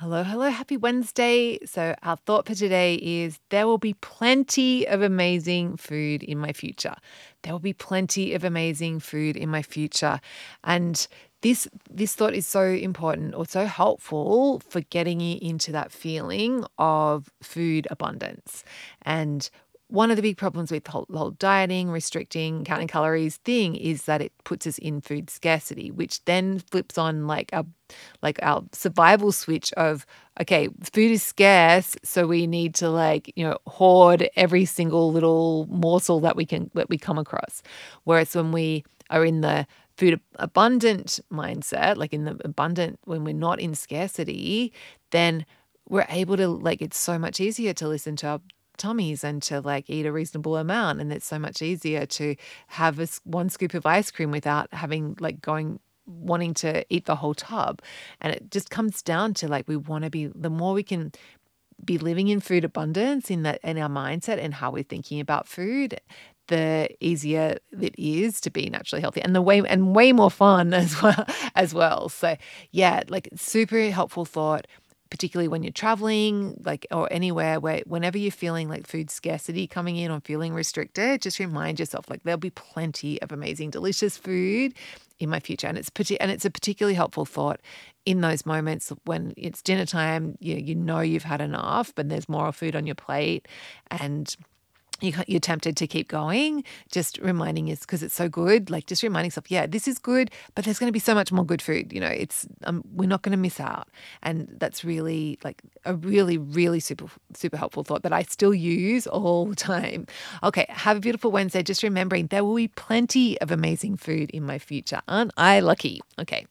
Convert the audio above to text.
Hello, hello. Happy Wednesday. So our thought for today is there will be plenty of amazing food in my future. There will be plenty of amazing food in my future. And this thought is so important or so helpful for getting you into that feeling of food abundance. And one of the big problems with the whole dieting, restricting, counting calories thing is that it puts us in food scarcity, which then flips on like our survival switch of, okay, food is scarce, so we need to hoard every single little morsel that we come across. Whereas when we are in the food abundant mindset, when we're not in scarcity, then we're able to it's so much easier to listen to our tummies and to eat a reasonable amount, and it's so much easier to have one scoop of ice cream without having wanting to eat the whole tub. And it just comes down to we want to be, the more we can be living in food abundance in our mindset and how we're thinking about food, the easier it is to be naturally healthy and way more fun as well. So yeah, super helpful thought, particularly when you're traveling, or anywhere where whenever you're feeling food scarcity coming in or feeling restricted, just remind yourself there'll be plenty of amazing, delicious food in my future. And it's a particularly helpful thought in those moments when it's dinner time, you've had enough, but there's more food on your plate and you're tempted to keep going. Just reminding us, because it's so good, just reminding yourself, yeah, this is good, but there's going to be so much more good food. It's we're not going to miss out. And that's really a really, really super, super helpful thought that I still use all the time. Okay, have a beautiful Wednesday. Just remembering there will be plenty of amazing food in my future. Aren't I lucky? Okay.